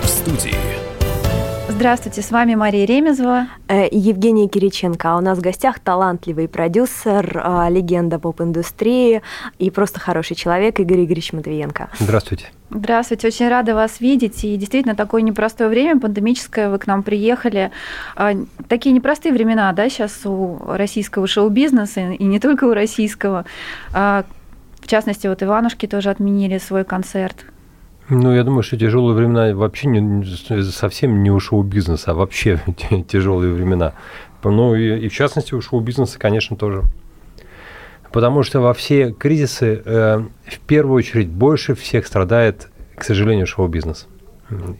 в студии. Здравствуйте, с вами Мария Ремезова. Евгения Кириченко. А у нас в гостях талантливый продюсер, легенда поп-индустрии и просто хороший человек Игорь Игоревич Матвиенко. Здравствуйте. Здравствуйте, очень рада вас видеть. И действительно, такое непростое время, пандемическое, вы к нам приехали. Такие непростые времена, да, сейчас у российского шоу-бизнеса, и не только у российского. В частности, вот «Иванушки» тоже отменили свой концерт. Ну, я думаю, что тяжелые времена вообще совсем не у шоу-бизнеса, а вообще тяжелые времена. Ну, и в частности у шоу-бизнеса, конечно, тоже. Потому что во все кризисы в первую очередь больше всех страдает, к сожалению, шоу-бизнес.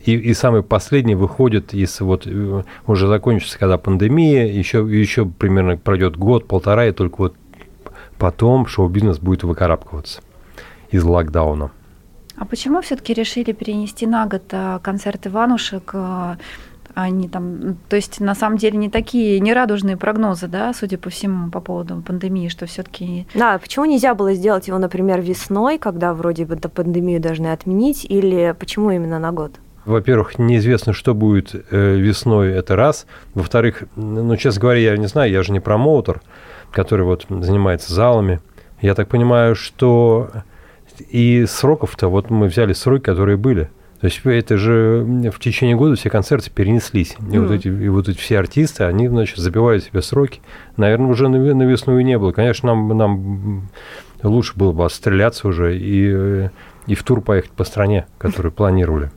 И самый последний выходит, если вот уже закончится, когда пандемия, еще примерно пройдет год-полтора, и только вот потом шоу-бизнес будет выкарабкиваться из локдауна. А почему все-таки решили перенести на год концерт «Иванушек»? Они там, то есть, на самом деле, не такие нерадужные прогнозы, да, судя по всему, по поводу пандемии, что все-таки... Да, почему нельзя было сделать его, например, весной, когда вроде бы пандемию должны отменить, или почему именно на год? Во-первых, неизвестно, что будет весной, это раз. Во-вторых, ну, честно говоря, я не знаю, я же не промоутер, который вот занимается залами. Я так понимаю, что... И сроков-то, вот мы взяли сроки, которые были. То есть это же в течение года все концерты перенеслись. И вот эти все артисты, они, значит, забивают себе сроки. Наверное, уже на весну и не было. Конечно, нам лучше было бы отстреляться уже и в тур поехать по стране, которую планировали.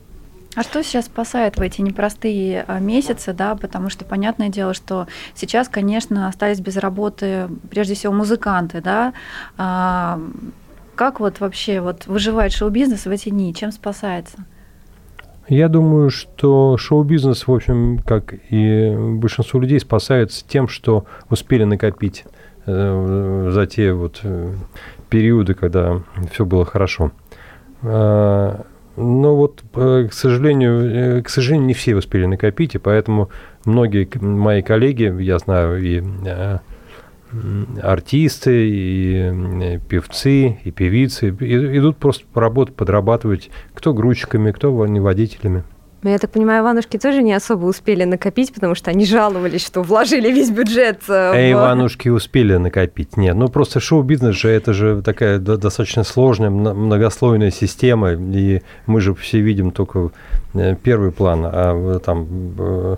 А что сейчас спасает в эти непростые месяцы, да, потому что понятное дело, что сейчас, конечно, остались без работы прежде всего музыканты, да. Как вот вообще вот выживает шоу-бизнес в эти дни? Чем спасается? Я думаю, что шоу-бизнес, в общем, как и большинство людей, спасается тем, что успели накопить за те вот периоды, когда все было хорошо. Но вот, к сожалению, не все успели накопить, и поэтому многие мои коллеги, я знаю, и артисты, и певцы, и певицы идут просто работать, подрабатывать, кто грузчиками, кто водителями. Я так понимаю, Иванушки тоже не особо успели накопить, потому что они жаловались, что вложили весь бюджет. Иванушки успели накопить. Нет, ну просто шоу-бизнес же, это же такая достаточно сложная, многослойная система, и мы же все видим только первый план, а там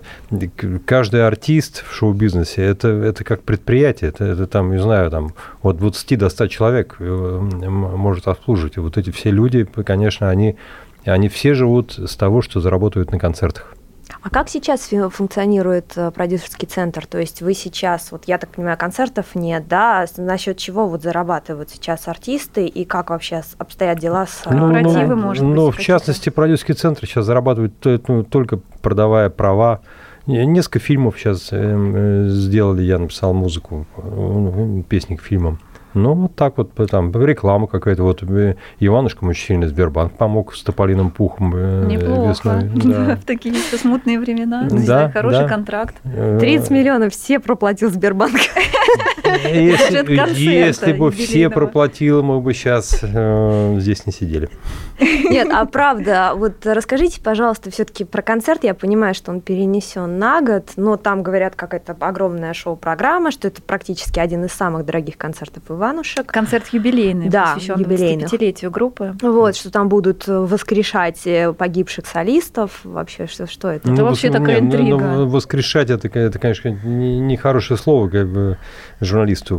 каждый артист в шоу-бизнесе, это как предприятие, это там, не знаю, там от 20 до 100 человек может обслуживать. И вот эти все люди, конечно, они все живут с того, что заработают на концертах. А как сейчас функционирует продюсерский центр? То есть вы сейчас, вот я так понимаю, концертов нет, да? Насчет чего вот зарабатывают сейчас артисты и как вообще обстоят дела с корпоративы, может быть? Ну, в частности, продюсерский центр сейчас зарабатывает только продавая права. Несколько фильмов сейчас сделали, я написал музыку, песни к фильмам. Ну, вот так вот, там, реклама какая-то. Вот Иванушкам очень сильно Сбербанк помог с «Тополиным пухом» весной. Неплохо, в такие смутные времена. Хороший контракт. 30 миллионов все проплатил Сбербанк. Если бы все проплатило, мы бы сейчас здесь не сидели. Нет, а правда, вот расскажите, пожалуйста, все-таки про концерт. Я понимаю, что он перенесен на год, но там говорят, как это огромная шоу-программа, что это практически один из самых дорогих концертов «Иванушек». Концерт юбилейный, да, посвящен 25-летию группы. Вот, что там будут воскрешать погибших солистов. Вообще, что это? Ну, это вообще такая интрига. Ну, воскрешать, это, конечно, нехорошее слово, как бы журналисту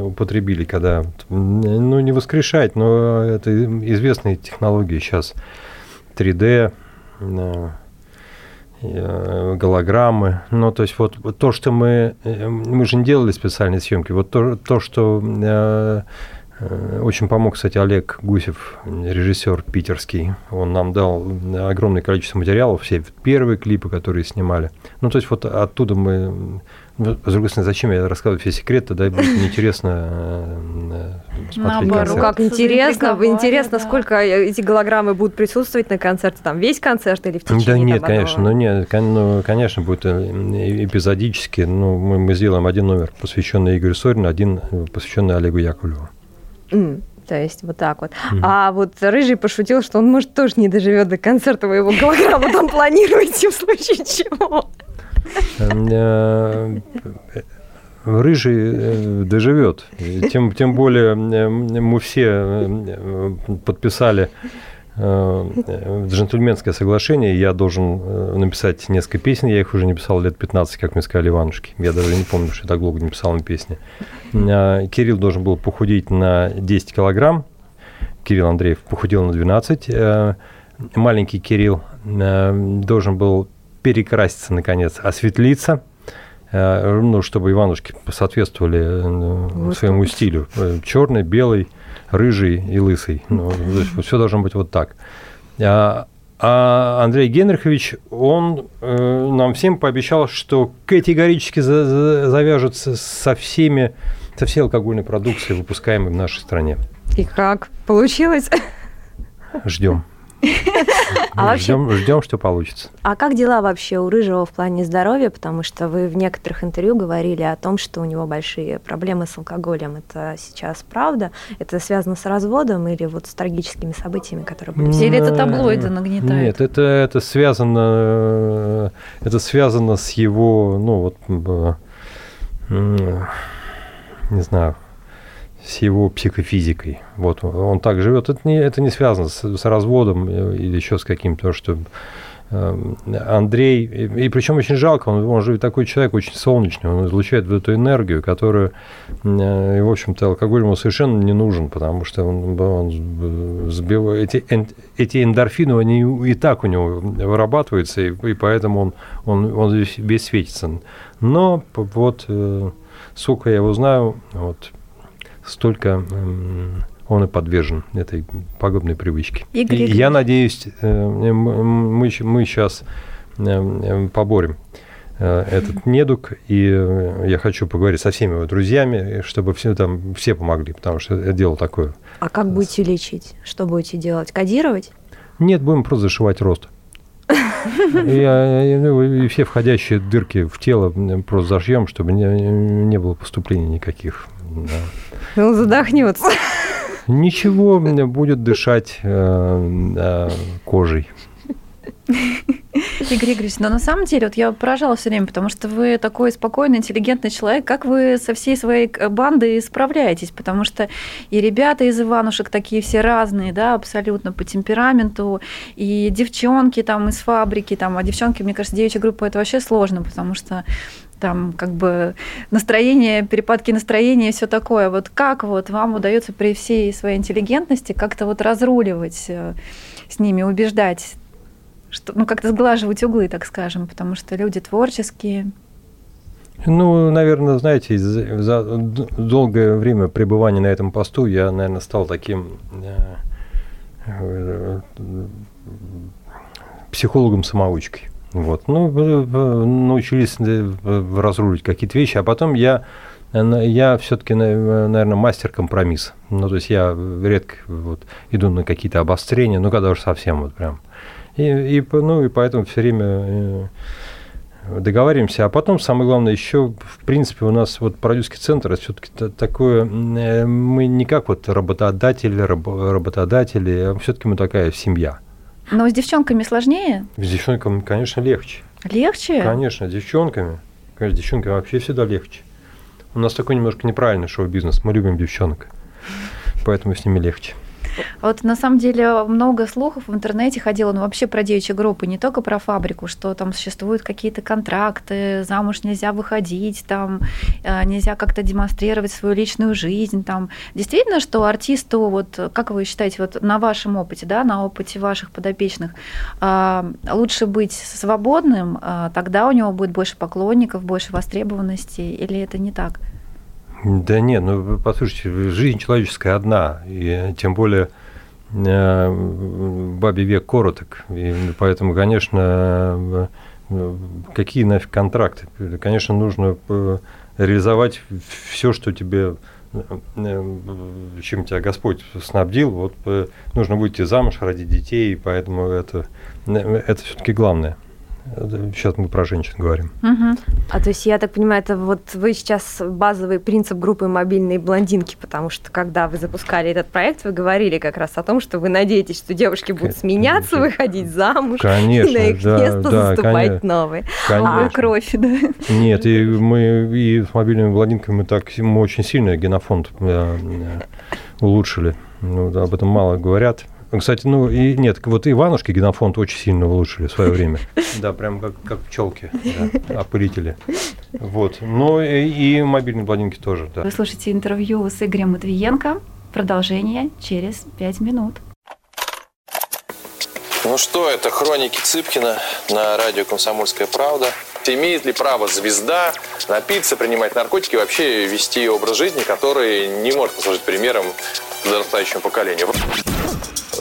употребили, когда... Ну, не воскрешать, но это известные технологии сейчас. 3D, голограммы. Ну, то есть, вот то, что мы же не делали специальные съемки. Вот то, что очень помог, кстати, Олег Гусев, режиссер питерский. Он нам дал огромное количество материалов, все первые клипы, которые снимали. Ну, то есть, вот оттуда мы С другой стороны, зачем я рассказываю все секреты, да, будет неинтересно смотреть концерт. Как интересно, сколько эти голограммы будут присутствовать на концерте, там весь концерт или в течение? Да нет, конечно, конечно, будет эпизодически, мы сделаем один номер, посвященный Игорю Сорину, один посвященный Олегу Яковлеву. То есть вот так вот. Mm-hmm. А вот Рыжий пошутил, что он, может, тоже не доживет до концерта, вы его голограмму там планируете в случае чего. Рыжий доживет. Тем более мы все подписали джентльменское соглашение. Я должен написать несколько песен. Я их уже не писал лет 15, как мне сказали Иванушки. Я даже не помню, что я так долго не писал им песни. Кирилл должен был похудеть на 10 килограмм. Кирилл Андреев похудел на 12. Маленький Кирилл должен был перекраситься, наконец, осветлиться, чтобы Иванушки соответствовали своему стилю. Черный, белый, рыжий и лысый. Все должно быть вот так. А Андрей Генрихович, он нам всем пообещал, что категорически завяжется со всей алкогольной продукцией, выпускаемой в нашей стране. И как? Получилось? Ждем. Ждем, что получится. А как дела вообще у Рыжего в плане здоровья? Потому что вы в некоторых интервью говорили о том, что у него большие проблемы с алкоголем. Это сейчас правда? Это связано с разводом или вот с трагическими событиями, которые были? Или это таблоиды нагнетают? Нет, это связано с его, не знаю, с его психофизикой. Вот он так живет. Это не связано с разводом или еще с каким-то, что Андрей. И причем очень жалко, он же такой человек очень солнечный, он излучает вот эту энергию, которую, и, в общем-то, алкоголь ему совершенно не нужен, потому что он сбивает эти эндорфины, они и так у него вырабатываются, и поэтому он весь светится. Но вот сколько я его знаю, столько он и подвержен этой пагубной привычке. Игорь. Я надеюсь, мы сейчас поборем этот недуг, и я хочу поговорить со всеми его друзьями, чтобы все помогли, потому что это дело такое. А как будете лечить? Что будете делать? Кодировать? Нет, будем просто зашивать рост. И все входящие дырки в тело просто зашьем, чтобы не было поступлений никаких. Да. Он задохнется. Ничего, будет дышать кожей. Игорь Игоревич, но на самом деле я поражалась все время, потому что вы такой спокойный, интеллигентный человек. Как вы со всей своей бандой справляетесь? Потому что и ребята из Иванушек такие все разные, да, абсолютно по темпераменту, и девчонки там из фабрики, а девчонки, мне кажется, девичья группа, это вообще сложно, потому что там настроение, перепадки настроения и все такое. Вот как вам удается при всей своей интеллигентности как-то разруливать с ними, убеждать, что, как-то сглаживать углы, так скажем, потому что люди творческие. Наверное, знаете, за долгое время пребывания на этом посту я, наверное, стал таким психологом-самоучкой. Научились разрулить какие-то вещи, а потом я все-таки, наверное, мастер компромисса. То есть я редко иду на какие-то обострения, когда уж совсем прям. И поэтому все время договариваемся. А потом, самое главное, еще, в принципе, у нас продюсерский центр, это все-таки такое, мы не как работодатели, все-таки мы такая семья. Но с девчонками сложнее? С девчонками, конечно, легче. Легче? Конечно, с девчонками. Конечно, с девчонками вообще всегда легче. У нас такой немножко неправильный шоу-бизнес. Мы любим девчонок, поэтому с ними легче. На самом деле много слухов в интернете ходило, вообще про девичьи группы, не только про фабрику, что там существуют какие-то контракты, замуж нельзя выходить, нельзя как-то демонстрировать свою личную жизнь. Действительно, что артисту, как вы считаете, на вашем опыте, да, на опыте ваших подопечных, лучше быть свободным, тогда у него будет больше поклонников, больше востребованности, или это не так? Да нет, послушайте, жизнь человеческая одна, и тем более бабий век короток, и поэтому, конечно, Какие нафиг контракты? Конечно, нужно реализовать все, что тебе, чем тебя Господь снабдил. Вот нужно выйти замуж, родить детей, поэтому это все-таки главное. Сейчас мы про женщин говорим. Угу. А то есть, я так понимаю, это вот вы сейчас базовый принцип группы «Мобильные блондинки», потому что, когда вы запускали этот проект, вы говорили как раз о том, что вы надеетесь, что девушки будут сменяться, выходить замуж, конечно, и на их место заступать новые. Конечно. А кровь, да? Нет, и мы и с «Мобильными блондинками» мы очень сильно генофонд улучшили. Ну, об этом мало говорят. Кстати, вот Иванушки генофонд очень сильно улучшили в свое время. Да, прям как пчелки, да, опылители. Вот. Ну и «Мобильные блондинки» тоже, да. Вы слушаете интервью с Игорем Матвиенко. Продолжение через 5 минут. Ну что, это «Хроники Цыпкина» на радио «Комсомольская правда». Имеет ли право звезда напиться, принимать наркотики и вообще вести образ жизни, который не может послужить примером подрастающему поколению?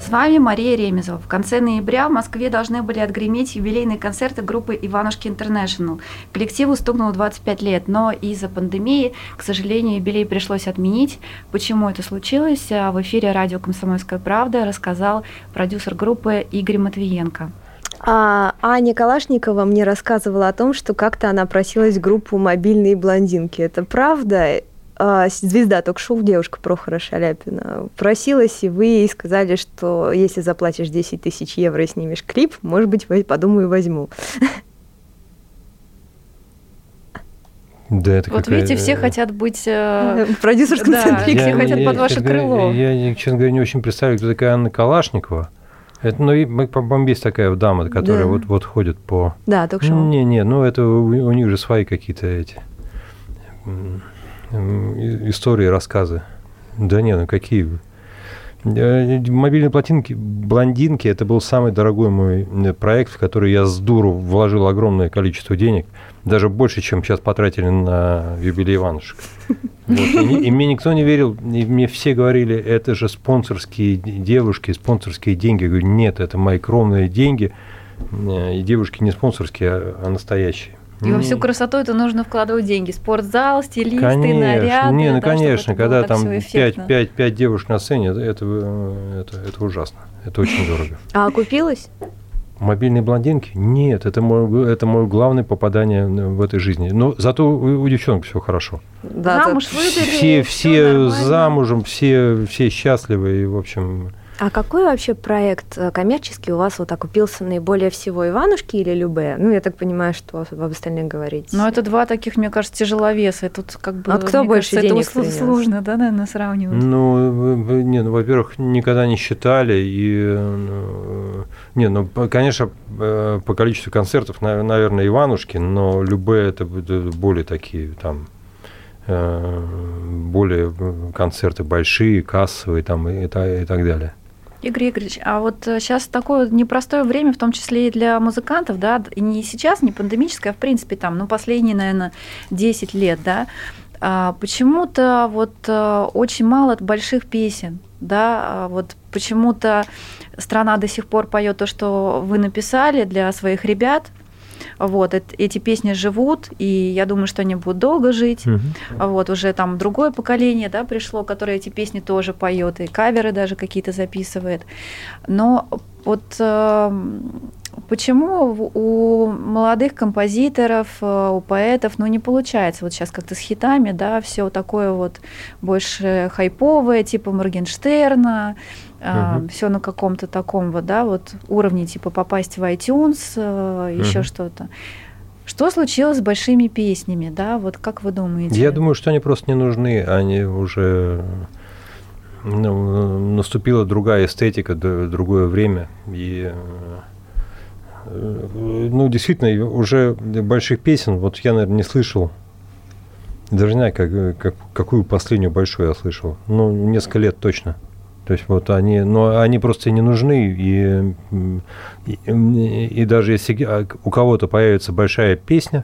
С вами Мария Ремезова. В конце ноября в Москве должны были отгреметь юбилейные концерты группы «Иванушки Интернешнл». Коллективу стукнуло 25 лет, но из-за пандемии, к сожалению, юбилей пришлось отменить. Почему это случилось, в эфире радио «Комсомольская правда» рассказал продюсер группы Игорь Матвиенко. А Аня Калашникова мне рассказывала о том, что как-то она просилась в группу «Мобильные блондинки». Это правда? Звезда ток-шоу, девушка Прохора Шаляпина, просилась, и вы ей сказали, что если заплатишь 10 тысяч евро и снимешь клип, может быть, подумаю, возьму. Да, это вот видите, все хотят быть в продюсерском центре, все хотят под ваше крыло. Я, честно говоря, не очень представляю, кто такая Анна Калашникова. Это, по-моему, есть такая дама, которая вот ходит по... Да, ток-шоу. Не, это у них же свои какие-то эти... истории, рассказы. Да нет, какие... «Мобильные блондинки» – это был самый дорогой мой проект, в который я с дуру вложил огромное количество денег, даже больше, чем сейчас потратили на юбилей Иванушек. Вот. И мне никто не верил, и мне все говорили: это же спонсорские девушки, спонсорские деньги. Я говорю: нет, это мои кровные деньги, и девушки не спонсорские, а настоящие. И во всю красоту это нужно вкладывать деньги. Спортзал, стилисты, конечно, наряды. Конечно, когда там 5 девушек на сцене, это ужасно. Это очень дорого. А окупилось? «Мобильные блондинки»? Нет, это мое главное попадание в этой жизни. Но зато у девчонок все хорошо. Да, замуж выдали. Все замужем, все счастливы. И, в общем... А какой вообще проект коммерческий у вас окупился наиболее всего, «Иванушки» или «Любэ»? Я так понимаю, что об остальных говорить. Это два таких, мне кажется, тяжеловеса. Тут кто больше денег принес? Это сложно, наверное, сравнивать. Во-первых, никогда не считали. Конечно, по количеству концертов, наверное, «Иванушки», но «Любэ» — это более такие там... более концерты большие, кассовые там, и так далее. Игорь Игоревич, а вот сейчас такое непростое время, в том числе и для музыкантов, да, и не сейчас, не пандемическое, а в принципе там, последние, наверное, 10 лет, да, почему-то очень мало больших песен, да, почему-то страна до сих пор поет то, что вы написали для своих ребят. Эти песни живут, и я думаю, что они будут долго жить. Угу. Уже там другое поколение, да, пришло, которое эти песни тоже поет, и каверы даже какие-то записывает. Но Почему у молодых композиторов, у поэтов, не получается вот сейчас как-то с хитами, да, все такое вот больше хайповое, типа Моргенштерна, все на каком-то таком вот, да, вот уровне, типа попасть в iTunes, еще что-то. Что случилось с большими песнями, да, вот как вы думаете? Я думаю, что они просто не нужны, они уже... наступила другая эстетика, другое время, и действительно уже больших песен вот я, наверное, не слышал, даже не знаю, какую последнюю большую я слышал, несколько лет точно. То есть вот они, но они просто не нужны, и даже если у кого-то появится большая песня,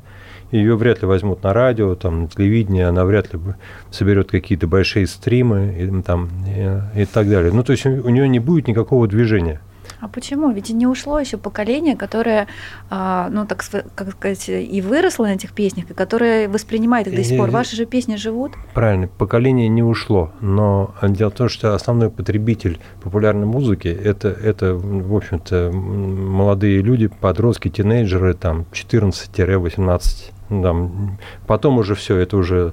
ее вряд ли возьмут на радио, там, на телевидение, она вряд ли соберет какие-то большие стримы и так далее. То есть у нее не будет никакого движения. А почему? Ведь не ушло еще поколение, которое, и выросло на этих песнях, и которое воспринимает их до сих пор. Ваши же песни живут? Правильно, поколение не ушло, но дело в том, что основной потребитель популярной музыки это в общем-то, молодые люди, подростки, тинейджеры, 14-18. Потом уже все, это уже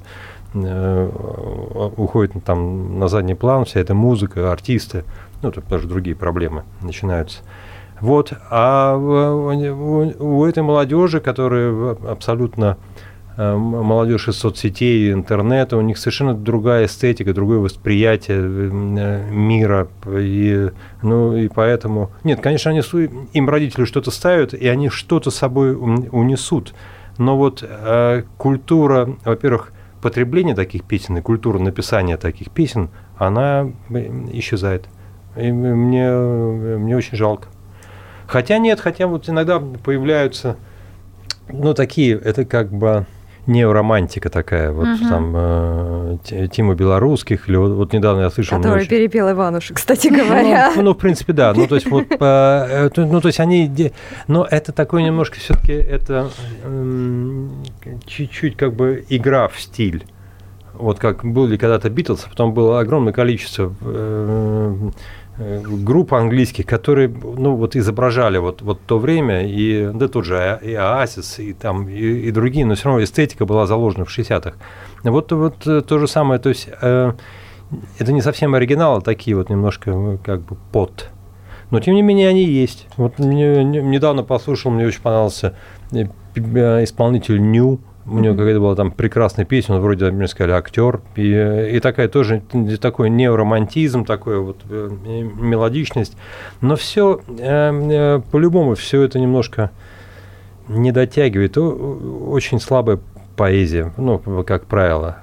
уходит на задний план, вся эта музыка, артисты. Тут даже другие проблемы начинаются. Вот. А у этой молодежи, которая абсолютно молодежь из соцсетей, интернета, у них совершенно другая эстетика, другое восприятие мира. И поэтому... Нет, конечно, им родители что-то ставят, и они что-то с собой унесут. Но вот культура, во-первых, потребление таких песен и культура написания таких песен, она исчезает. И мне очень жалко. Хотя вот иногда появляются, такие, это как бы неоромантика такая, вот Тима Белорусских, или вот недавно я слышал... Который перепел Иванушек, кстати говоря. В принципе, да. Но это такое немножко все-таки, это чуть-чуть как бы игра в стиль. Вот как были когда-то Битлз, потом было огромное количество групп английских, которые, изображали вот то время, и да тот же и Оазис, и другие, но все равно эстетика была заложена в 60-х. Вот то же самое, то есть это не совсем оригинал, а такие вот немножко как бы под. Но тем не менее они есть. Вот недавно послушал, мне очень понравился исполнитель Нью. У него какая-то была прекрасная песня, он вроде, мне сказали, актер, и такая тоже такой неоромантизм, такая вот мелодичность, но все по-любому все это немножко не дотягивает, очень слабая поэзия, как правило.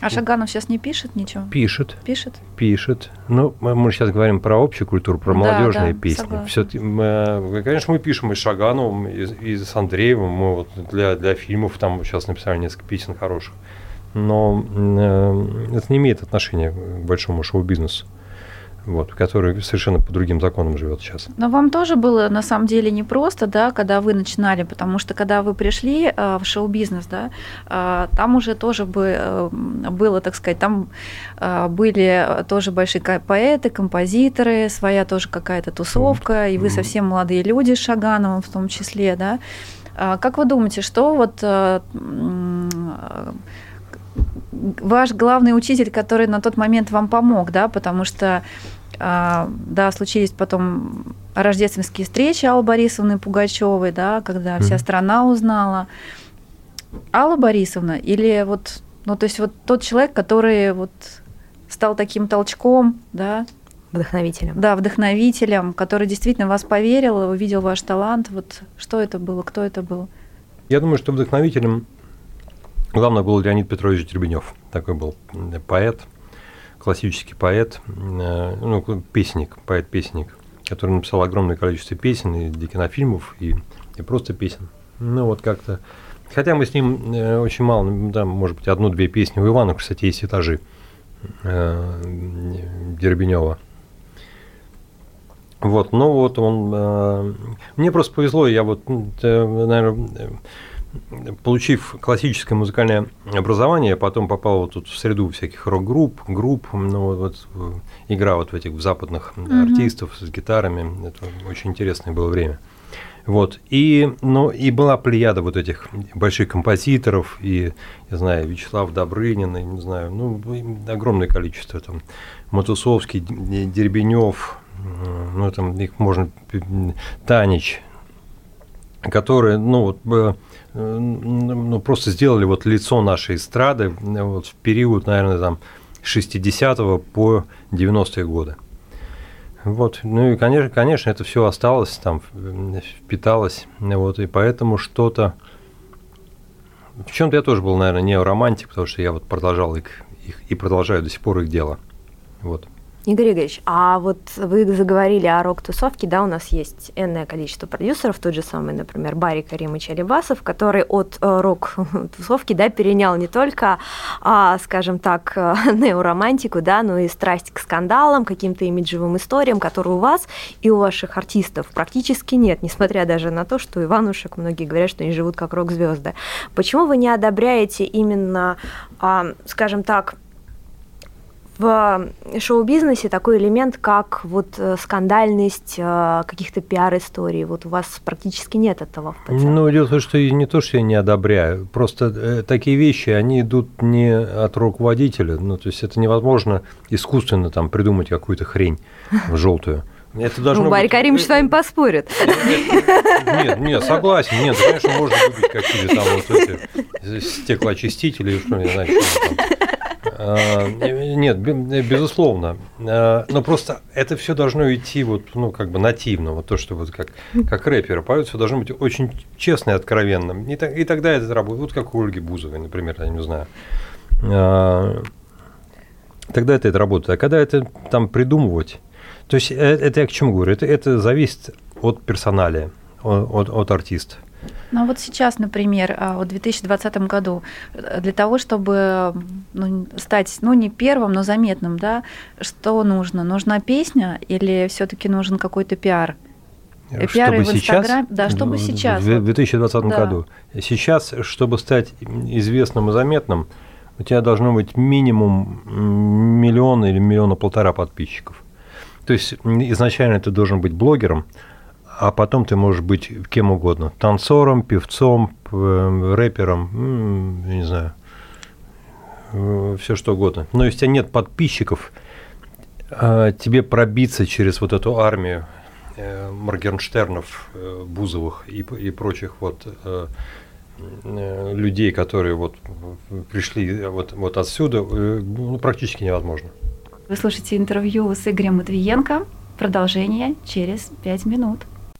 А Шаганов сейчас не пишет ничего? Пишет. Мы сейчас говорим про общую культуру, про молодежные песни. Конечно, мы пишем и с Шагановым, и с Андреевым. Мы для фильмов сейчас написали несколько песен хороших. Но это не имеет отношения к большому шоу-бизнесу. Который совершенно по другим законам живет сейчас. Но вам тоже было на самом деле непросто, да, когда вы начинали, потому что когда вы пришли в шоу-бизнес, да, там уже тоже было, так сказать, там были тоже большие поэты, композиторы, своя тоже какая-то тусовка, и вы совсем молодые люди с Шагановым в том числе, да. Как вы думаете, что ваш главный учитель, который на тот момент вам помог, да, потому что, случились потом рождественские встречи Аллы Борисовны Пугачёвой, да, когда вся страна узнала. Алла Борисовна или тот человек, который стал таким толчком, да? Вдохновителем. Да, вдохновителем, который действительно в вас поверил, увидел ваш талант. Что это было, кто это был? Я думаю, что вдохновителем... Главное был Леонид Петрович Дербенёв, такой был поэт, классический поэт, песенник, поэт-песенник, который написал огромное количество песен, и кинофильмов, и просто песен. Как-то. Хотя мы с ним очень мало, может быть, одну-две песни. У Ивана, кстати, есть этажи Дербенёва. Он... Мне просто повезло, я, наверное... получив классическое музыкальное образование, я потом попал вот тут в среду всяких рок-групп, ну, вот, игра вот в этих западных артистов с гитарами. Это очень интересное было время. Вот. И, ну, и была плеяда вот этих больших композиторов, и, я знаю, Вячеслав Добрынин, и, не знаю, ну, огромное количество, там, Матусовский, Дербенёв, ну, там, их можно, Танич, которые, ну, вот, ну, просто сделали вот лицо нашей эстрады вот в период, наверное, там, с 60-го по 90-е годы. Вот, ну и, конечно, это все осталось там, впиталось, вот, и поэтому что-то... В чем-то я тоже был, наверное, не романтик, потому что я вот продолжал их и продолжаю до сих пор их дело, вот. Игорь Игоревич, а вот вы заговорили о рок-тусовке, да, у нас есть энное количество продюсеров, тот же самый, например, Барри Каримыч-Алибасов, который от рок-тусовки, да, перенял не только, скажем так, неоромантику, да, но и страсть к скандалам, каким-то имиджевым историям, которые у вас и у ваших артистов практически нет, несмотря даже на то, что Иванушек, многие говорят, что они живут как рок-звезды. Почему вы не одобряете именно, скажем так, в шоу-бизнесе такой элемент, как вот скандальность каких-то пиар-историй? Вот у вас практически нет этого в ПЦ. Ну, дело в том, что не то, что я не одобряю. Просто такие вещи, они идут не от руководителя. Ну, то есть это невозможно искусственно там придумать какую-то хрень в желтую. Это должно Барри Каримович с вами поспорит. Нет, согласен. Нет, конечно, можно купить какие-то там вот эти стеклоочистители, что не знаю, что там. Нет, безусловно. Но просто это все должно идти вот, ну, как бы нативно, вот то, что вот как рэперы поют, все должно быть очень честно и откровенно. И тогда это работает, вот как у Ольги Бузовой, например, я не знаю. Тогда это работает. А когда это там придумывать, то есть это я к чему говорю? Это зависит от персоналия, от артиста. Ну, вот сейчас, например, в 2020 году для того, чтобы стать, не первым, но заметным, да, что нужно? Нужна песня или все-таки нужен какой-то пиар? Пиар и в Инстаграме? Да, чтобы сейчас. В 2020 году. Сейчас, чтобы стать известным и заметным, у тебя должно быть минимум 1 или 1,5 миллиона подписчиков. То есть изначально ты должен быть блогером, а потом ты можешь быть кем угодно. Танцором, певцом, рэпером, не знаю, все что угодно. Но если у тебя нет подписчиков, тебе пробиться через вот эту армию Моргенштернов, Бузовых и прочих вот людей, которые вот пришли вот отсюда, практически невозможно. Вы слушаете интервью с Игорем Матвиенко. Продолжение через 5 минут.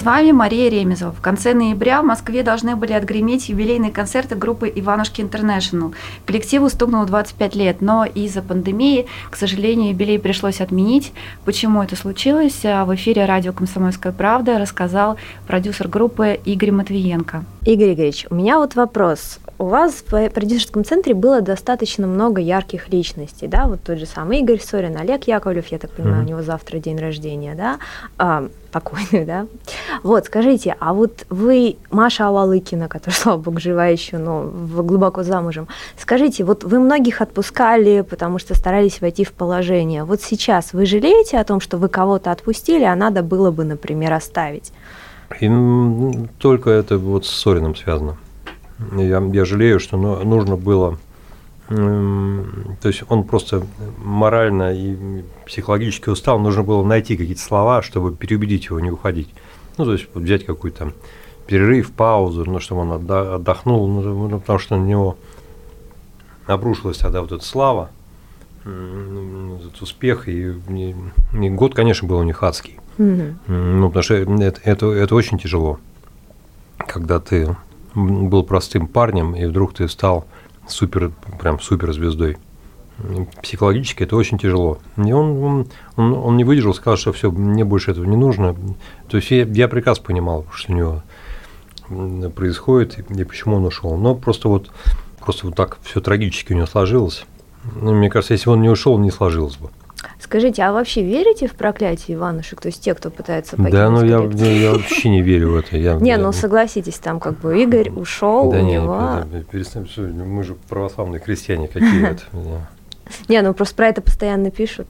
С вами Мария Ремезова. В конце ноября в Москве должны были отгреметь юбилейные концерты группы «Иванушки Интернешнл». Коллективу стукнуло 25 лет, но из-за пандемии, к сожалению, юбилей пришлось отменить. Почему это случилось, в эфире радио «Комсомольская правда» рассказал продюсер группы Игорь Матвиенко. Игорь Игоревич, у меня вот вопрос. У вас в продюсерском центре было достаточно много ярких личностей, да, вот тот же самый Игорь Сорин, Олег Яковлев, я так понимаю, у него завтра день рождения, да, покойный, да. Вот, скажите, а вот вы, Маша Авалыкина, которая, слава богу, жива еще, но глубоко замужем, скажите, вот вы многих отпускали, потому что старались войти в положение, вот сейчас вы жалеете о том, что вы кого-то отпустили, а надо было бы, например, оставить? И только это вот с Сорином связано. Я жалею, что нужно было, то есть он просто морально и психологически устал, нужно было найти какие-то слова, чтобы переубедить его не уходить. Ну, то есть взять какой-то перерыв, паузу, ну, чтобы он отдохнул, ну, потому что на него обрушилась тогда вот эта слава, этот успех, и год, конечно, был у них адский, ну, потому что это очень тяжело, когда ты был простым парнем, и вдруг ты стал супер, прям суперзвездой. Психологически это очень тяжело. И он не выдержал, сказал, что все, мне больше этого не нужно. То есть я прекрасно понимал, что у него происходит и почему он ушел. Но просто вот так все трагически у него сложилось. Ну, мне кажется, если бы он не ушел, не сложилось бы. Скажите, а вообще верите в проклятие Иванушек? То есть те, кто пытается покинуть? Да, ну я вообще не верю в это. Не, ну согласитесь, там как бы Игорь ушел, у него... Мы же православные христиане какие-то. Не, ну просто про это постоянно пишут.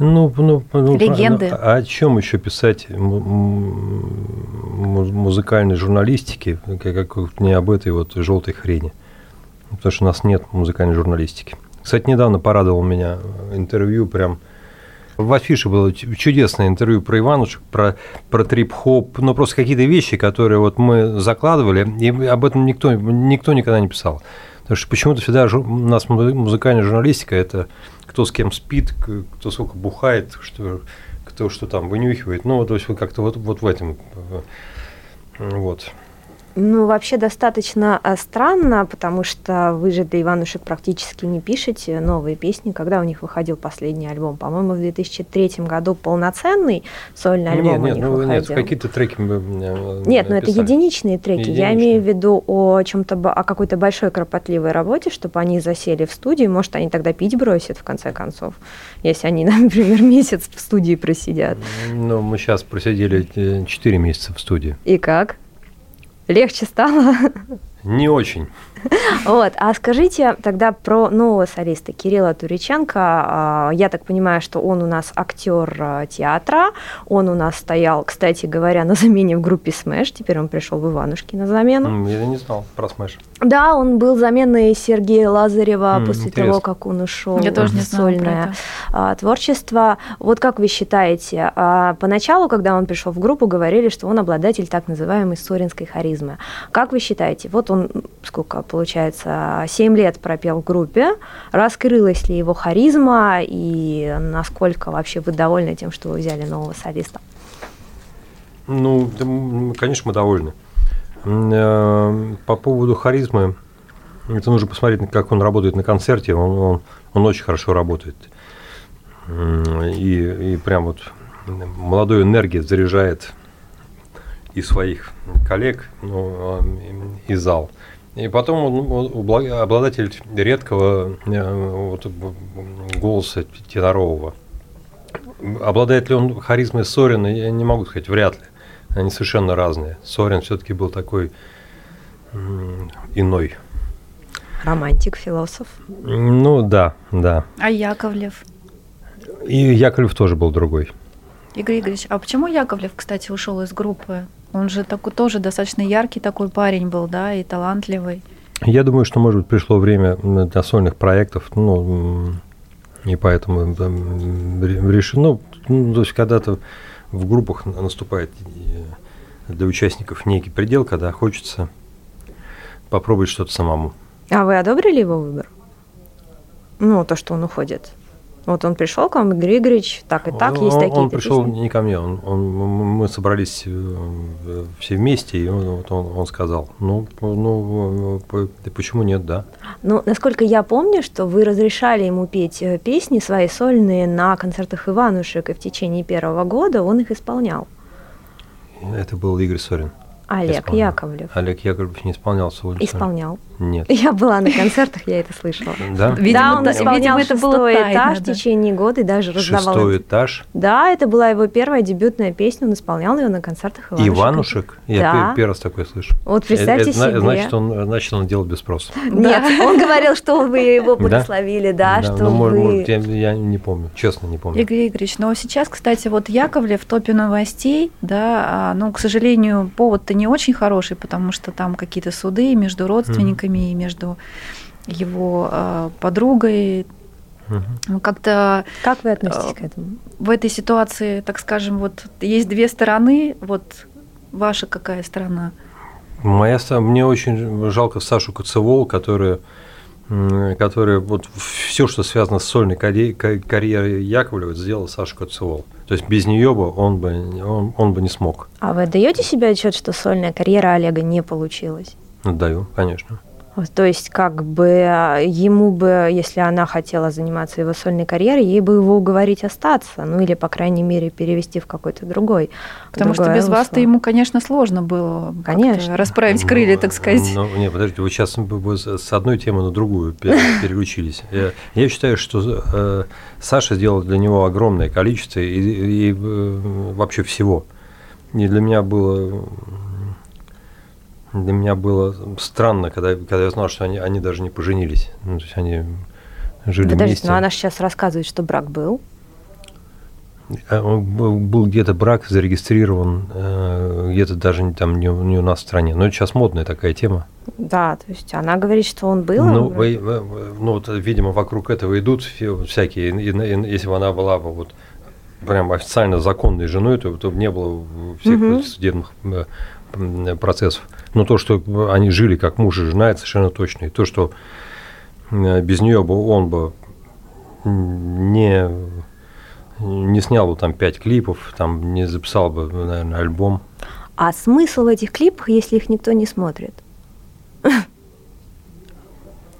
Легенды. А о чем еще писать музыкальной журналистике, как не об этой вот желтой хрени? Потому что у нас нет музыкальной журналистики. Кстати, недавно порадовал меня интервью, прям в афише было чудесное интервью про Иванушек, про трип-хоп, но просто какие-то вещи, которые вот мы закладывали, и об этом никто никогда не писал. Потому что почему-то всегда у нас музыкальная журналистика – это кто с кем спит, кто сколько бухает, кто что там вынюхивает. Ну, то есть как-то вот в этом. Вот. Ну, вообще достаточно странно, потому что вы же для Иванушек практически не пишете новые песни. Когда у них выходил последний альбом? По-моему, в 2003 году полноценный сольный альбом выходил. Нет, какие-то треки мы написали. Нет, но это единичные треки. Я имею в виду о какой-то большой кропотливой работе, чтобы они засели в студии. Может, они тогда пить бросят, в конце концов, если они, например, месяц в студии просидят. Ну, мы сейчас просидели 4 месяца в студии. И как? Легче стало? Не очень. Вот. А скажите тогда про нового солиста Кирилла Туриченко. Я так понимаю, что он у нас актер театра. Он у нас стоял, кстати говоря, на замене в группе «Смэш». Теперь он пришел в «Иванушки» на замену. Я не знал про «Смэш». Да, он был заменой Сергея Лазарева после того, как он ушел в сольное творчество. Вот как вы считаете, поначалу, когда он пришел в группу, говорили, что он обладатель так называемой соринской харизмы. Как вы считаете, вот он сколько, получается, 7 лет пропел в группе, раскрылась ли его харизма и насколько вообще вы довольны тем, что вы взяли нового солиста? Ну, конечно, мы довольны. По поводу харизмы, это нужно посмотреть, как он работает на концерте, он очень хорошо работает и прям вот молодой энергией заряжает и своих коллег, и зал. И потом он обладатель редкого голоса тенорового. Обладает ли он харизмой Сорина, я не могу сказать, вряд ли. Они совершенно разные. Сорин все-таки был такой иной. Романтик, философ. Ну да. А Яковлев? И Яковлев тоже был другой. Игорь Игоревич, а почему Яковлев, кстати, ушел из группы? Он же тоже достаточно яркий такой парень был, да, и талантливый. Я думаю, что, может быть, пришло время для сольных проектов, и поэтому решено. То есть когда-то в группах наступает для участников некий предел, когда хочется попробовать что-то самому. А вы одобрили его выбор? Ну, то, что он уходит? Вот он пришел к вам, Игорь Игоревич, так и так, есть такие-то песни. Он пришел не ко мне, мы собрались все вместе, и он сказал, ну, почему нет, да. Ну, насколько я помню, что вы разрешали ему петь песни свои сольные на концертах Иванушек, и в течение первого года он их исполнял. Это был Игорь Сорин. Олег Яковлев не исполнял свой. Исполнял. Нет. Я была на концертах, я это слышала. Да? Видимо, он исполнял «Шестой этаж» в течение года и даже раздавал. «Шестой этаж»? Да, это была его первая дебютная песня, он исполнял ее на концертах Иванушек. «Иванушек»? Я первый раз такое слышу. Вот представьте себе. Значит, он делал без спроса. Нет, он говорил, что вы его благословили, да, что вы... Я не помню, честно не помню. Игорь Игоревич, но сейчас, кстати, вот Яковлев в топе новостей, да, ну, к сожалению, повод-то не очень хороший, потому что там какие-то суды между родственниками, и между его подругой. Угу. Как-то... Как вы относитесь к этому? В этой ситуации, так скажем, вот есть две стороны. Вот ваша какая сторона? Мне очень жалко Сашу Кацевол, которая вот все, что связано с сольной карьерой Яковлева, сделала Саша Кацевол. То есть без нее бы он бы не смог. А вы отдаете себе отчет, что сольная карьера Олега не получилась? Отдаю, конечно. То есть как бы ему бы, если она хотела заниматься его сольной карьерой, ей бы его уговорить остаться, ну или, по крайней мере, перевести в какой-то другой. Потому что без вас-то ему, конечно, сложно было конечно. Расправить крылья, так сказать. Нет, подождите, вы сейчас с одной темы на другую переключились. Я считаю, что Саша сделала для него огромное количество и вообще всего. И для меня было странно, когда я знал, что они даже не поженились. Ну, то есть они жили вместе. Но она же сейчас рассказывает, что брак был. Был где-то брак зарегистрирован, где-то даже там не у нас в стране. Но это сейчас модная такая тема. Да, то есть она говорит, что он был. Ну вот, видимо, вокруг этого идут всякие. И если бы она была бы вот прям официально законной женой, то не было всех судебных процессов. Но то, что они жили как муж и жена, это совершенно точно. И то, что без нее бы он бы не снял бы там 5 клипов, там не записал бы, наверное, альбом. А смысл в этих клипах, если их никто не смотрит?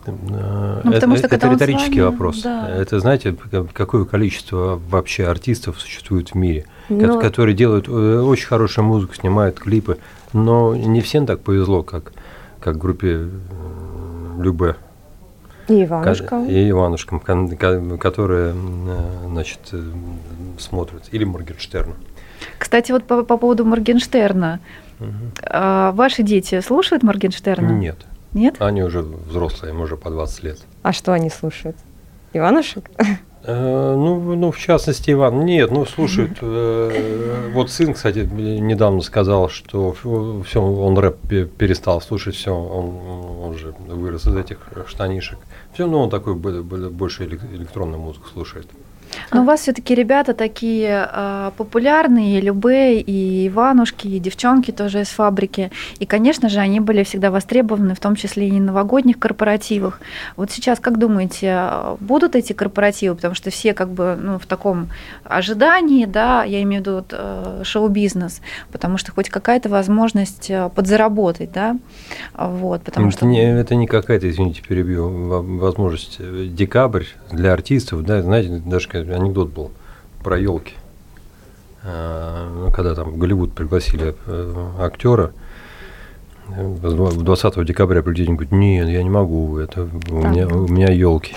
Это риторический вопрос. Да. Это, знаете, какое количество вообще артистов существует в мире, которые делают очень хорошую музыку, снимают клипы, но не всем так повезло, как группе Любэ. И Иванушкам. Которые, значит, смотрят. Или Моргенштерна. Кстати, вот по поводу Моргенштерна. Угу. Ваши дети слушают Моргенштерна? Нет. Нет? Они уже взрослые, им уже по 20 лет. А что они слушают? Иванушек? В частности, Иван. Нет, слушают. Вот сын, кстати, недавно сказал, что все, он рэп перестал слушать, все, он же вырос из этих штанишек. Все, он такой больше электронную музыку слушает. Но у вас все-таки ребята такие популярные, и Любэ, и Иванушки, и девчонки тоже из фабрики. И, конечно же, они были всегда востребованы, в том числе и на новогодних корпоративах. Вот сейчас, как думаете, будут эти корпоративы? Потому что все как бы в таком ожидании, да, я имею в виду шоу-бизнес, потому что хоть какая-то возможность подзаработать, да? Вот, потому что... Это не какая-то, извините, перебью, возможность. Декабрь для артистов, да, знаете, даже анекдот был про елки, когда там в Голливуд пригласили актера, 20 декабря прилетели, говорит, нет, я не могу, это у меня елки,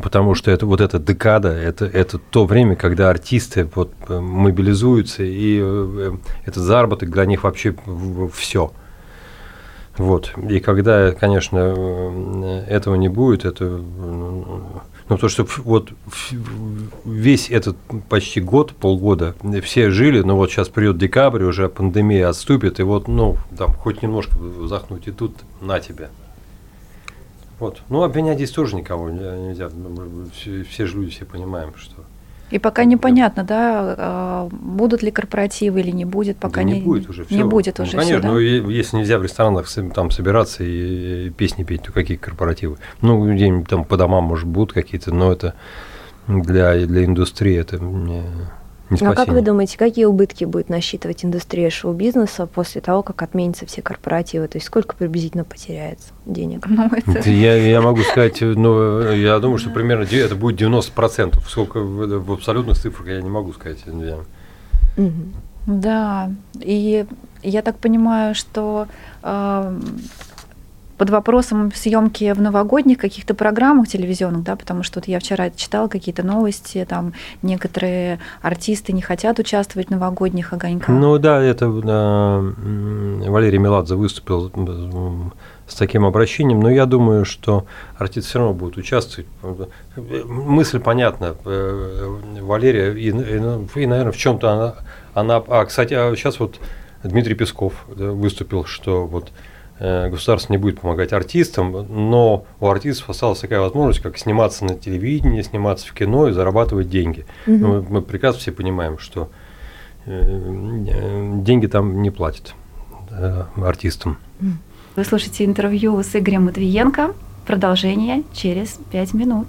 потому что это вот эта декада, это то время, когда артисты вот мобилизуются, и этот заработок для них вообще все. Вот и когда, конечно, этого не будет, это то, что вот весь этот почти год, полгода все жили, но вот сейчас придет декабрь, уже пандемия отступит, и вот, там хоть немножко вздохнуть, и тут на тебе. Вот. Обвинять здесь тоже никого нельзя. Все же люди, все понимаем, что... И пока непонятно, да, будут ли корпоративы или не будет, пока не будет уже всё. Не будет уже всё, да? Если нельзя в ресторанах там собираться и песни петь, то какие корпоративы? Где-нибудь там по домам, может, будут какие-то, но это для индустрии это не спасение. А как вы думаете, какие убытки будет насчитывать индустрия шоу-бизнеса после того, как отменятся все корпоративы? То есть сколько приблизительно потеряется денег? Ну, это... я могу сказать, но я думаю, что примерно это будет 90%. Сколько в абсолютных цифрах, я не могу сказать. Угу. Да, и я так понимаю, что под вопросом съемки в новогодних каких-то программах телевизионных, да, потому что вот я вчера читала какие-то новости, там некоторые артисты не хотят участвовать в новогодних огоньках. Ну да, это Валерий Меладзе выступил с таким обращением, но я думаю, что артисты все равно будут участвовать. Мысль понятна, Валерия, и наверное, в чем-то она... кстати, сейчас вот Дмитрий Песков выступил, что вот государство не будет помогать артистам, но у артистов осталась такая возможность, как сниматься на телевидении, сниматься в кино и зарабатывать деньги. Угу. Мы прекрасно все понимаем, что деньги там не платят артистам. Вы слушаете интервью с Игорем Матвиенко. Продолжение через 5 минут.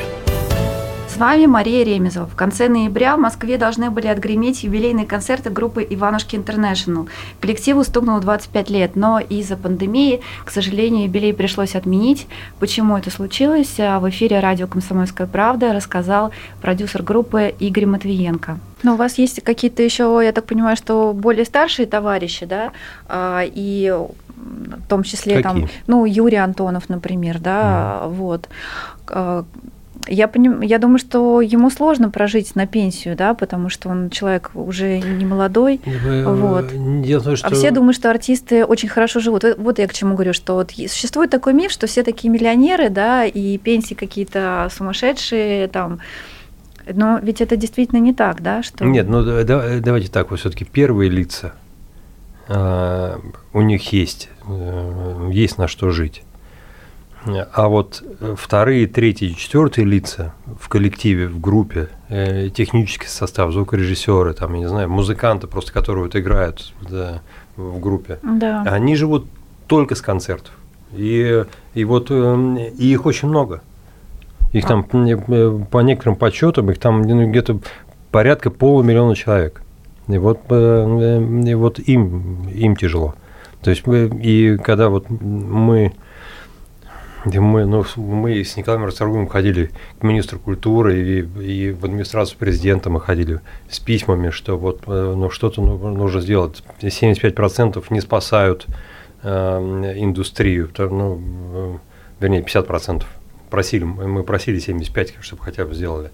С вами Мария Ремезова. В конце ноября в Москве должны были отгреметь юбилейные концерты группы «Иванушки Интернешнл». Коллективу стукнуло 25 лет, но из-за пандемии, к сожалению, юбилей пришлось отменить. Почему это случилось, в эфире радио «Комсомольская правда» рассказал продюсер группы Игорь Матвиенко. Но у вас есть какие-то еще, я так понимаю, что более старшие товарищи, да, и в том числе там, ну, Юрий Антонов, например, да, вот. Я думаю, что ему сложно прожить на пенсию, да, потому что он человек уже не молодой. Вот. Все думают, что артисты очень хорошо живут. Вот я к чему говорю, что вот существует такой миф, что все такие миллионеры, да, и пенсии какие-то сумасшедшие там. Но ведь это действительно не так, да? Что... Нет, ну давайте так, вот все-таки первые лица, у них есть на что жить. А вот вторые, третьи, четвертые лица в коллективе, в группе, технический состав, звукорежиссеры, там, я не знаю, музыканты, просто которые вот играют, да, в группе, да, они живут только с концертов. И вот и их очень много. Их там, по некоторым подсчетам, их там где-то порядка полумиллиона человек. И вот им тяжело. То есть и когда вот мы с Николаем Расторгуевым ходили к министру культуры и в администрацию президента мы ходили с письмами, что вот, что-то нужно сделать. 75% не спасают индустрию, вернее, 50%. Мы просили 75%, чтобы хотя бы сделали.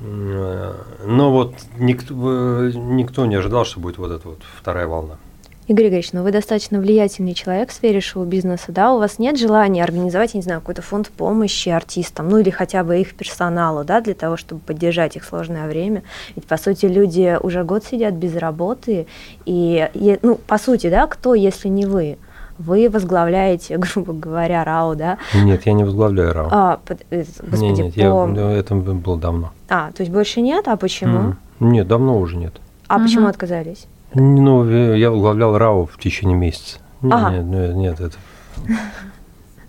Но вот никто не ожидал, что будет вот эта вот вторая волна. Игорь Игоревич, ну вы достаточно влиятельный человек в сфере шоу-бизнеса, да, у вас нет желания организовать, я не знаю, какой-то фонд помощи артистам, ну или хотя бы их персоналу, да, для того, чтобы поддержать их сложное время, ведь, по сути, люди уже год сидят без работы, и ну, по сути, да, кто, если не вы? Вы возглавляете, грубо говоря, РАО, да? Нет, я не возглавляю РАО. Это было давно. То есть больше нет, а почему? Нет, давно уже нет. А почему отказались? Ну, я возглавлял РАО в течение месяца. Нет, это...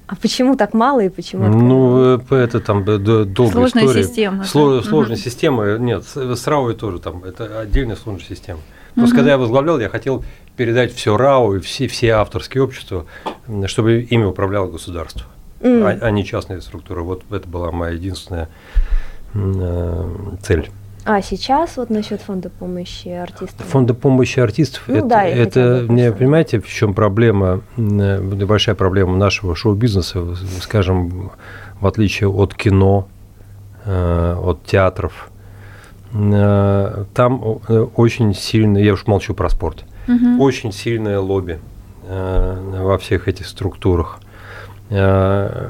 А почему так мало и почему? Ну, это там долгая сложная история. Система. Сложная система. Нет, с РАО тоже там, это отдельная сложная система. Просто когда я возглавлял, я хотел передать все РАО и все авторские общества, чтобы ими управляло государство, а не частные структуры. Вот это была моя единственная цель. А сейчас вот насчет фонда помощи артистов. Фонда помощи артистов, понимаете, в чем проблема, большая проблема нашего шоу-бизнеса, скажем, в отличие от кино, от театров. Там очень сильное, я уж молчу про спорт, очень сильное лобби во всех этих структурах.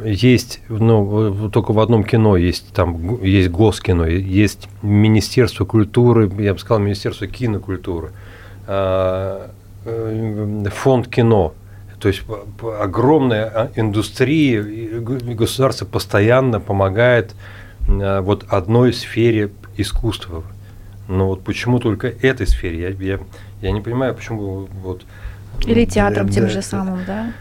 Есть, ну, только в одном кино есть, там есть Госкино, есть Министерство культуры, я бы сказал, Министерство кинокультуры, фонд кино. То есть огромная индустрия, государство постоянно помогает вот одной сфере искусства. Но вот почему только этой сфере? Я не понимаю, почему вот... Или театром тем же самым, да?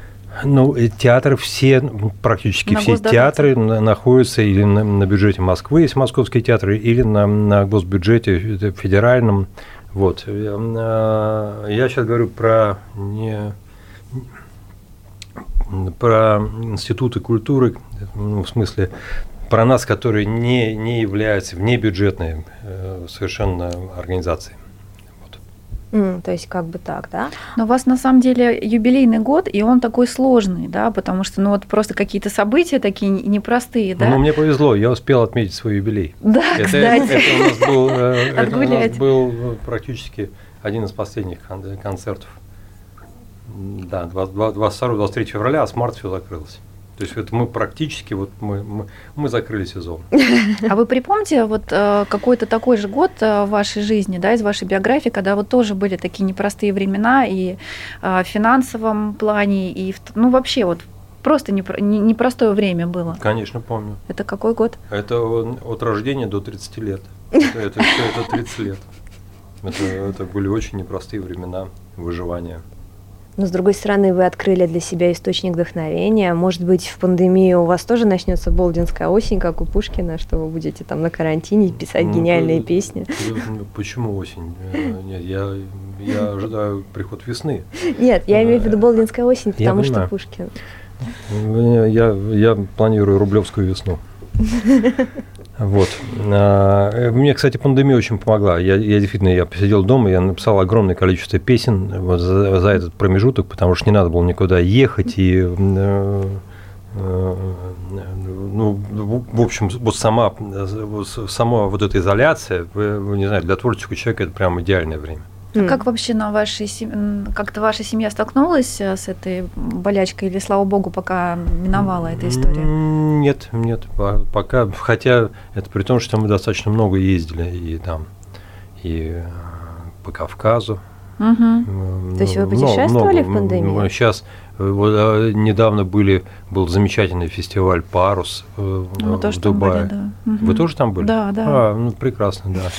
Ну, театры все, практически все театры находятся или на бюджете Москвы, есть московские театры, или на госбюджете федеральном. Вот. Я сейчас говорю про институты культуры, в смысле, про нас, которые не являются внебюджетной совершенно организацией. То есть как бы так, да? Но у вас на самом деле юбилейный год, и он такой сложный, да, потому что, ну, вот просто какие-то события такие непростые, да? Ну, мне повезло, я успел отметить свой юбилей. Да, это у нас был практически один из последних концертов. Да, 22-23 февраля, а с марта все закрылось. То есть вот мы практически вот мы закрыли сезон. А вы припомните вот какой-то такой же год в вашей жизни, да, из вашей биографии, когда вот тоже были такие непростые времена и в финансовом плане, и ну вообще вот просто непростое время было? Конечно, помню. Это какой год? Это от рождения до 30 лет. Это 30 лет. Это были очень непростые времена выживания. Но, с другой стороны, вы открыли для себя источник вдохновения. Может быть, в пандемию у вас тоже начнется болдинская осень, как у Пушкина, что вы будете там на карантине писать гениальные песни? Почему осень? Нет, я ожидаю приход весны. Нет, я имею в виду болдинская осень, потому что Пушкин. Я планирую рублевскую весну. Вот. Мне, кстати, пандемия очень помогла. Я действительно, я посидел дома, я написал огромное количество песен вот за этот промежуток, потому что не надо было никуда ехать. И, ну, в общем, вот сама вот эта изоляция, не знаю, для творческого человека это прям идеальное время. А как вообще как-то ваша семья столкнулась с этой болячкой, или, слава богу, пока миновала эта история? Нет, пока, хотя это при том, что мы достаточно много ездили и там, и по Кавказу. То есть вы путешествовали в пандемии? Мы сейчас недавно был замечательный фестиваль «Парус» в Дубае. Были, да. Вы тоже там были? Да. Ну, прекрасно, да.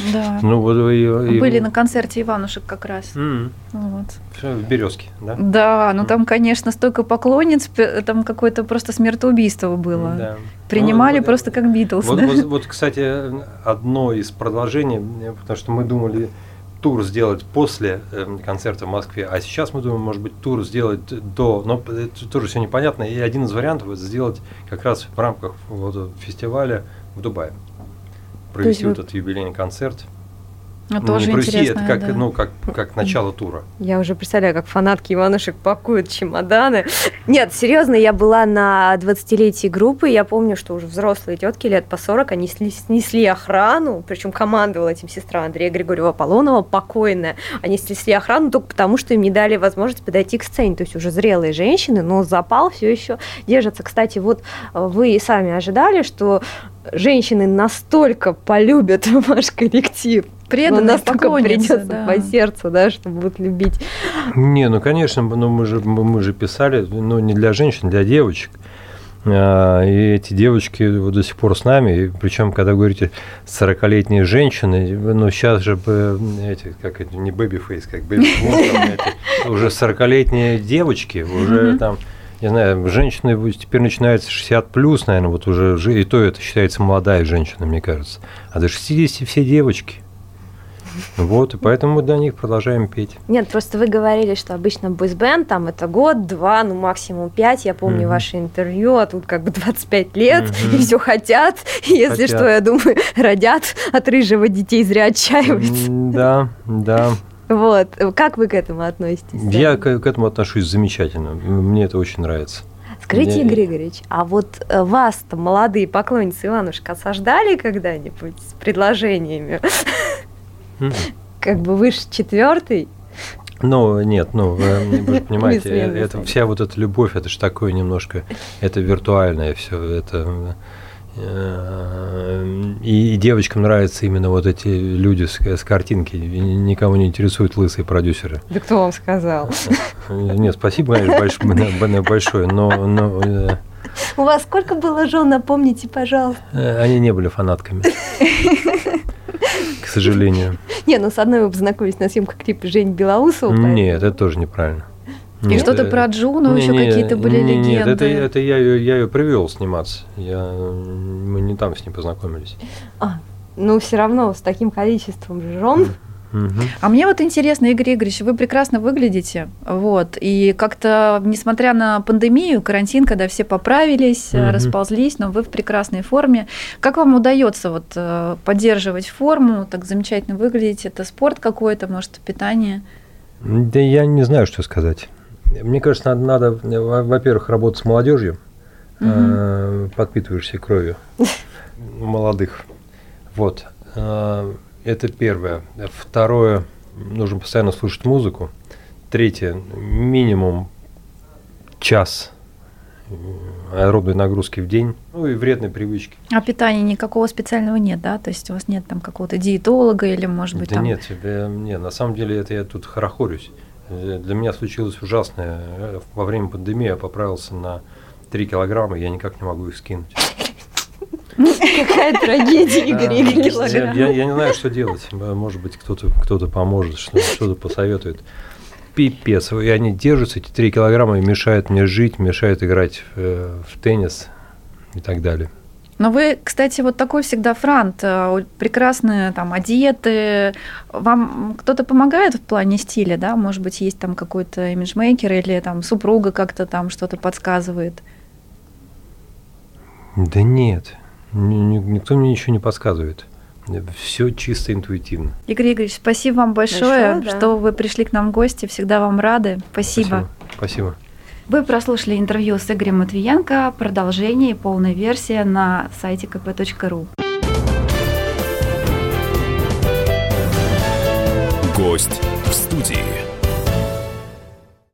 Ну, вот, были на концерте «Иванушек» как раз. Вот. В «Березке», да? Да, ну там, конечно, столько поклонниц, там какое-то просто смертоубийство было. Да. Принимали просто как «Битлз». Вот, кстати, одно из продолжений, потому что мы думали тур сделать после концерта в Москве, а сейчас мы думаем, может быть, тур сделать до, но это тоже все непонятно, и один из вариантов сделать как раз в рамках вот фестиваля в Дубае. Провести вот этот юбилейный концерт. Это тоже интересно, это как, да. Ну, как начало тура. Я уже представляю, как фанатки Иванушек пакуют чемоданы. Нет, серьезно, я была на 20-летии группы, я помню, что уже взрослые тетки лет по 40, они снесли охрану, причем командовала этим сестра Андрея Григорьева-Аполлонова, покойная. Они снесли охрану только потому, что им не дали возможность подойти к сцене. То есть уже зрелые женщины, но запал все еще держится. Кстати, вот вы и сами ожидали, что женщины настолько полюбят ваш коллектив, преданно настолько придется по сердцу, да, что будут любить. Не, ну конечно, мы же писали, но не для женщин, для девочек. И эти девочки до сих пор с нами. Причем, когда говорите 40-летние женщины, ну сейчас же как это, не бэби-фейс, как бэби-фон, уже 40-летние девочки, уже там. Я знаю, женщины теперь начинаются 60+, наверное, вот уже, и то это считается молодая женщина, мне кажется. А до 60 все девочки. Вот, и поэтому мы для них продолжаем петь. Нет, просто вы говорили, что обычно бойсбенд, там это год, два, ну максимум 5, я помню ваше интервью, а тут как бы 25 лет, и все хотят, и если что, я думаю, родят от рыжего детей, зря отчаиваются. Да. Вот. Как вы к этому относитесь? Я к этому отношусь замечательно. Мне это очень нравится. скрыть, Игорь Игоревич. А вот вас-то, молодые поклонницы Иванушек, осаждали когда-нибудь с предложениями? Как бы выше 4-й? Ну, нет, ну, вы же понимаете, это вся вот эта любовь, это же такое немножко, это виртуальное все, это... И девочкам нравятся именно вот эти люди с картинки. Никого не интересуют лысые продюсеры. Да кто вам сказал? Нет, спасибо, конечно, большое, но... У вас сколько было жен, напомните, пожалуйста. Они не были фанатками, к сожалению. Не, ну с одной вы познакомились на съемках клипа Жени Белоусова. Нет, это тоже неправильно. И нет, что-то про Джуну, еще какие-то были легенды. Нет, это я ее привел сниматься. Мы не там с ней познакомились. Ну, все равно с таким количеством жен. Mm-hmm. А мне вот интересно, Игорь Игоревич, вы прекрасно выглядите. Вот, и как-то, несмотря на пандемию, карантин, когда все поправились, mm-hmm. расползлись, но вы в прекрасной форме. Как вам удается вот, поддерживать форму, так замечательно выглядеть? Это спорт какой-то, может, питание? Да я не знаю, что сказать. Мне кажется, надо во-первых, работать с молодежью, угу. подпитываешься кровью молодых. Вот. Это первое. Второе, нужно постоянно слушать музыку. Третье, минимум час аэробной нагрузки в день. Ну и вредные привычки. А питания никакого специального нет, да? То есть у вас нет там какого-то диетолога или, может быть, да там... Нет, на самом деле это я тут хорохорюсь. Для меня случилось ужасное. Во время пандемии я поправился на 3 килограмма, и я никак не могу их скинуть. Какая трагедия, Игорь, или килограмм. Я не знаю, что делать. Может быть, кто-то поможет, что-то посоветует. Пипец. И они держатся, эти 3 килограмма, и мешают мне жить, мешают играть в теннис и так далее. Но вы, кстати, вот такой всегда франт, прекрасные там одеты. Вам кто-то помогает в плане стиля, да? Может быть, есть там какой-то имиджмейкер или там супруга как-то там что-то подсказывает? Да нет, никто мне ничего не подсказывает. Все чисто интуитивно. Игорь Игоревич, спасибо вам большое, да. что вы пришли к нам в гости. Всегда вам рады. Спасибо. Спасибо. Вы прослушали интервью с Игорем Матвиенко. Продолжение и полная версия на сайте kp.ru. Гость в студии.